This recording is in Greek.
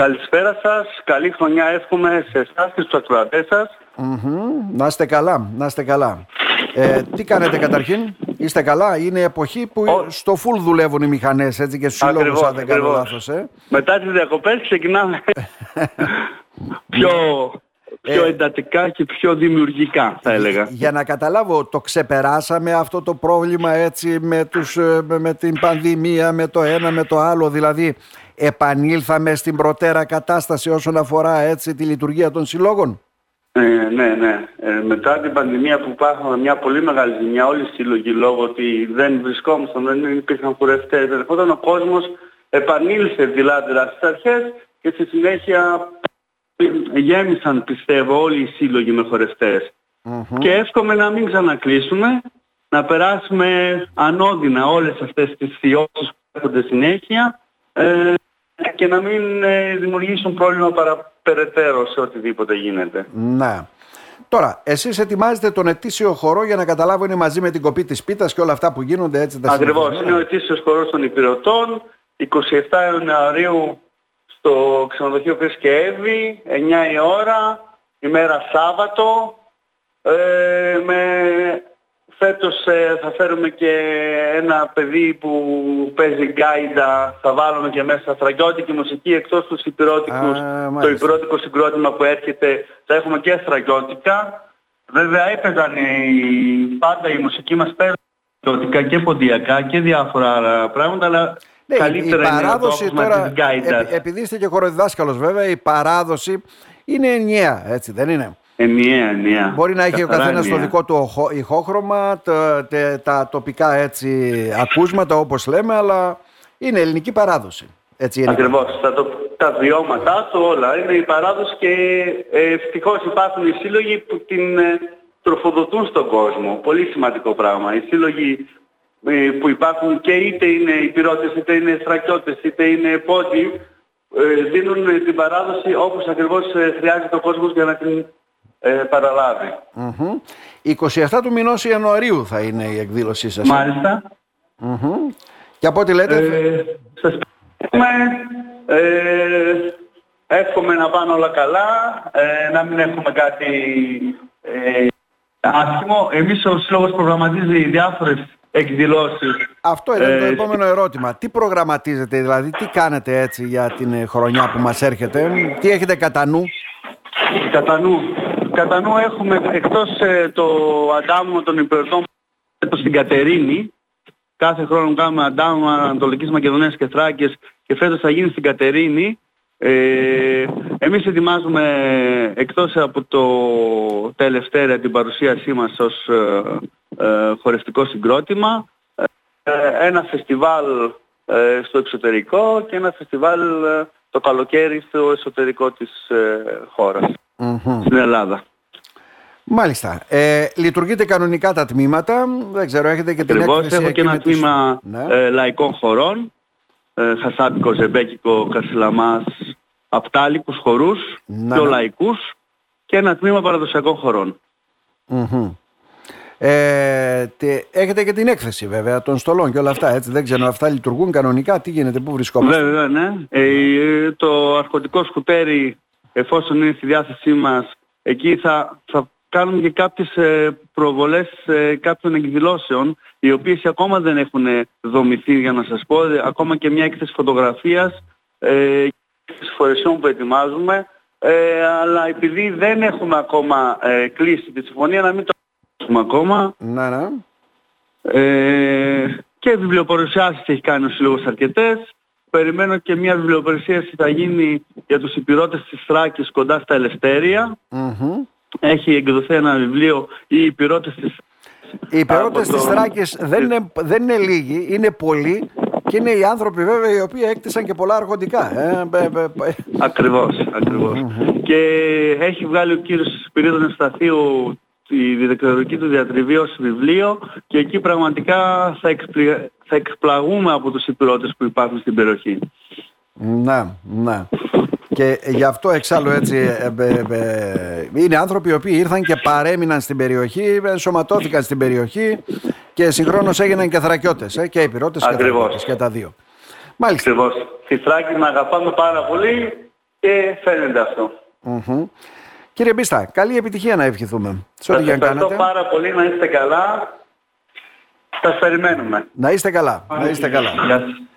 Καλησπέρα σας, καλή χρονιά εύχομαι σε εσάς και στους ακροατές σας. Να είστε καλά, να είστε καλά. Τι κάνετε καταρχήν, είστε καλά? Είναι η εποχή που στο φουλ δουλεύουν οι μηχανές, έτσι, και στους σύλλογους, αν δεν κάνω λάθος. Μετά τις διακοπές ξεκινάμε πιο εντατικά και πιο δημιουργικά, θα έλεγα. Για να καταλάβω, το ξεπεράσαμε αυτό το πρόβλημα, έτσι, με την πανδημία, με το ένα, με το άλλο, δηλαδή επανήλθαμε στην προτέρα κατάσταση όσον αφορά, έτσι, τη λειτουργία των συλλόγων? Ναι. Μετά την πανδημία που πάθαμε μια πολύ μεγάλη ζημιά όλοι οι σύλλογοι, λόγω ότι δεν βρισκόμασταν, δεν υπήρχαν χορευτές, δεν ερχόταν ο κόσμος, επανήλθε δηλαδή στις αρχές και στη συνέχεια γέμισαν, πιστεύω, όλοι οι σύλλογοι με χορευτές. Και εύχομαι να μην ξανακλείσουμε, να περάσουμε ανώδυνα όλες αυτές τις θειώσεις που έρχονται συνέχεια και να μην δημιουργήσουν πρόβλημα περαιτέρω σε οτιδήποτε γίνεται. Να. Τώρα, εσείς ετοιμάζετε τον ετήσιο χορό, για να καταλάβω, είναι μαζί με την κοπή της πίτας και όλα αυτά που γίνονται, έτσι? Ακριβώς, είναι ο ετήσιος χορός των Ηπειρωτών, 27 Ιανουαρίου στο ξενοδοχείο Πρίσ και Εύη, 9 η ώρα, ημέρα Σάββατο. Φέτος θα φέρουμε και ένα παιδί που παίζει γκάιντα, θα βάλουμε και μέσα στραγιώτικη μουσική, εκτός τους ηπειρώτικους, το ηπειρώτικο συγκρότημα που έρχεται, θα έχουμε και στραγιώτικα. Βέβαια έπαιζαν πάντα η μουσική μας στραγιώτικα και ποντιακά και διάφορα άλλα πράγματα, αλλά καλύτερα η παράδοση είναι τώρα, επειδή είστε και χοροδιδάσκαλος, βέβαια η παράδοση είναι ενιαία, έτσι δεν είναι? Ενιαία. Μπορεί να έχει ο καθένας το δικό του ηχόχρωμα, τα τοπικά, έτσι, ακούσματα όπως λέμε, αλλά είναι ελληνική παράδοση. Έτσι, ακριβώς, τα βιώματά του όλα είναι η παράδοση και ευτυχώς υπάρχουν οι σύλλογοι που την τροφοδοτούν στον κόσμο. Πολύ σημαντικό πράγμα. Οι σύλλογοι που υπάρχουν και είτε είναι ηπειρώτες, είτε είναι στρακιώτες, είτε είναι πόντιοι, δίνουν την παράδοση όπως ακριβώς χρειάζεται ο κόσμος για να την παραλάβει. 27 του μηνός Ιανουαρίου θα είναι η εκδήλωσή σας. Μάλιστα. Και από ό,τι λέτε, σας εύχομαι να πάνε όλα καλά, να μην έχουμε κάτι άσχημο. Εμείς ο Σύλλογος προγραμματίζει διάφορες εκδηλώσεις. Αυτό είναι το επόμενο ερώτημα. Τι προγραμματίζετε, δηλαδή τι κάνετε, έτσι, για την χρονιά που μας έρχεται? Τι έχετε κατά νου? Κατά νου έχουμε, εκτός το αντάμωμα των Ηπειρωτών, στην Κατερίνη. Κάθε χρόνο κάνουμε αντάμωμα Ανατολικής Μακεδονίας και Θράκης και φέτος θα γίνει στην Κατερίνη. Εμείς ετοιμάζουμε, εκτός από τα Ελευτέρια, την παρουσίασή μας ως χορευτικό συγκρότημα, ένα φεστιβάλ στο εξωτερικό και ένα φεστιβάλ το καλοκαίρι στο εσωτερικό της χώρας, στην Ελλάδα. Μάλιστα. Λειτουργείτε κανονικά τα τμήματα, δεν ξέρω, έχετε και την έκθεση? Έχω και ένα τμήμα λαϊκών χωρών, Χασάπικο, Ζεμπέκικο, Κασίλαμάς, απτάλικους χορούς, πιο λαϊκούς, και ένα τμήμα παραδοσιακών χωρών. Έχετε και την έκθεση βέβαια των στολών και όλα αυτά, έτσι, δεν ξέρω, αυτά λειτουργούν κανονικά, τι γίνεται, πού βρισκόμαστε? Βέβαια, ναι. Το αρχοντικό σκουτέρι, εφόσον είναι στη διάθεσή μας, εκεί θα κάνουμε και κάποιες προβολές κάποιων εκδηλώσεων, οι οποίες ακόμα δεν έχουν δομηθεί, για να σας πω, ακόμα και μια έκθεση φωτογραφίας και φορεσιών που ετοιμάζουμε, αλλά επειδή δεν έχουμε ακόμα κλείσει τη συμφωνία, να μην το ακόμα. Ναι. Και βιβλιοπαρουσιάσεις έχει κάνει ο Σύλλογος αρκετές. Περιμένω και μια βιβλιοπαρουσίαση θα γίνει για τους Ηπειρώτες της Θράκης κοντά στα Ελευτέρια. Έχει εκδοθεί ένα βιβλίο, οι Ηπειρώτες της Θράκης. Οι Ηπειρώτες της Θράκης δεν είναι λίγοι, είναι πολλοί, και είναι οι άνθρωποι βέβαια οι οποίοι έκτισαν και πολλά αρχοντικά. Ακριβώς. Και έχει βγάλει ο κύριος Σπυρίδων Εσταθείου η διδακτορική του διατριβή ως βιβλίο, και εκεί πραγματικά θα εκπλαγούμε από τους Ηπειρώτες που υπάρχουν στην περιοχή. Να. Και γι' αυτό εξάλλου, έτσι, είναι άνθρωποι οι οποίοι ήρθαν και παρέμειναν στην περιοχή, ενσωματώθηκαν στην περιοχή και συγχρόνως έγιναν και Θρακιώτες, και Ηπειρώτες και Θρακιώτες, και τα δύο. Μάλιστα. Ακριβώς. Τη Θράκη να αγαπάμε πάρα πολύ και φαίνεται αυτό. Mm-hmm. Κύριε Μπίστα, καλή επιτυχία να ευχηθούμε. Σας ευχαριστώ πάρα πολύ, να είστε καλά. Σας περιμένουμε. Να είστε καλά. Να είστε καλά.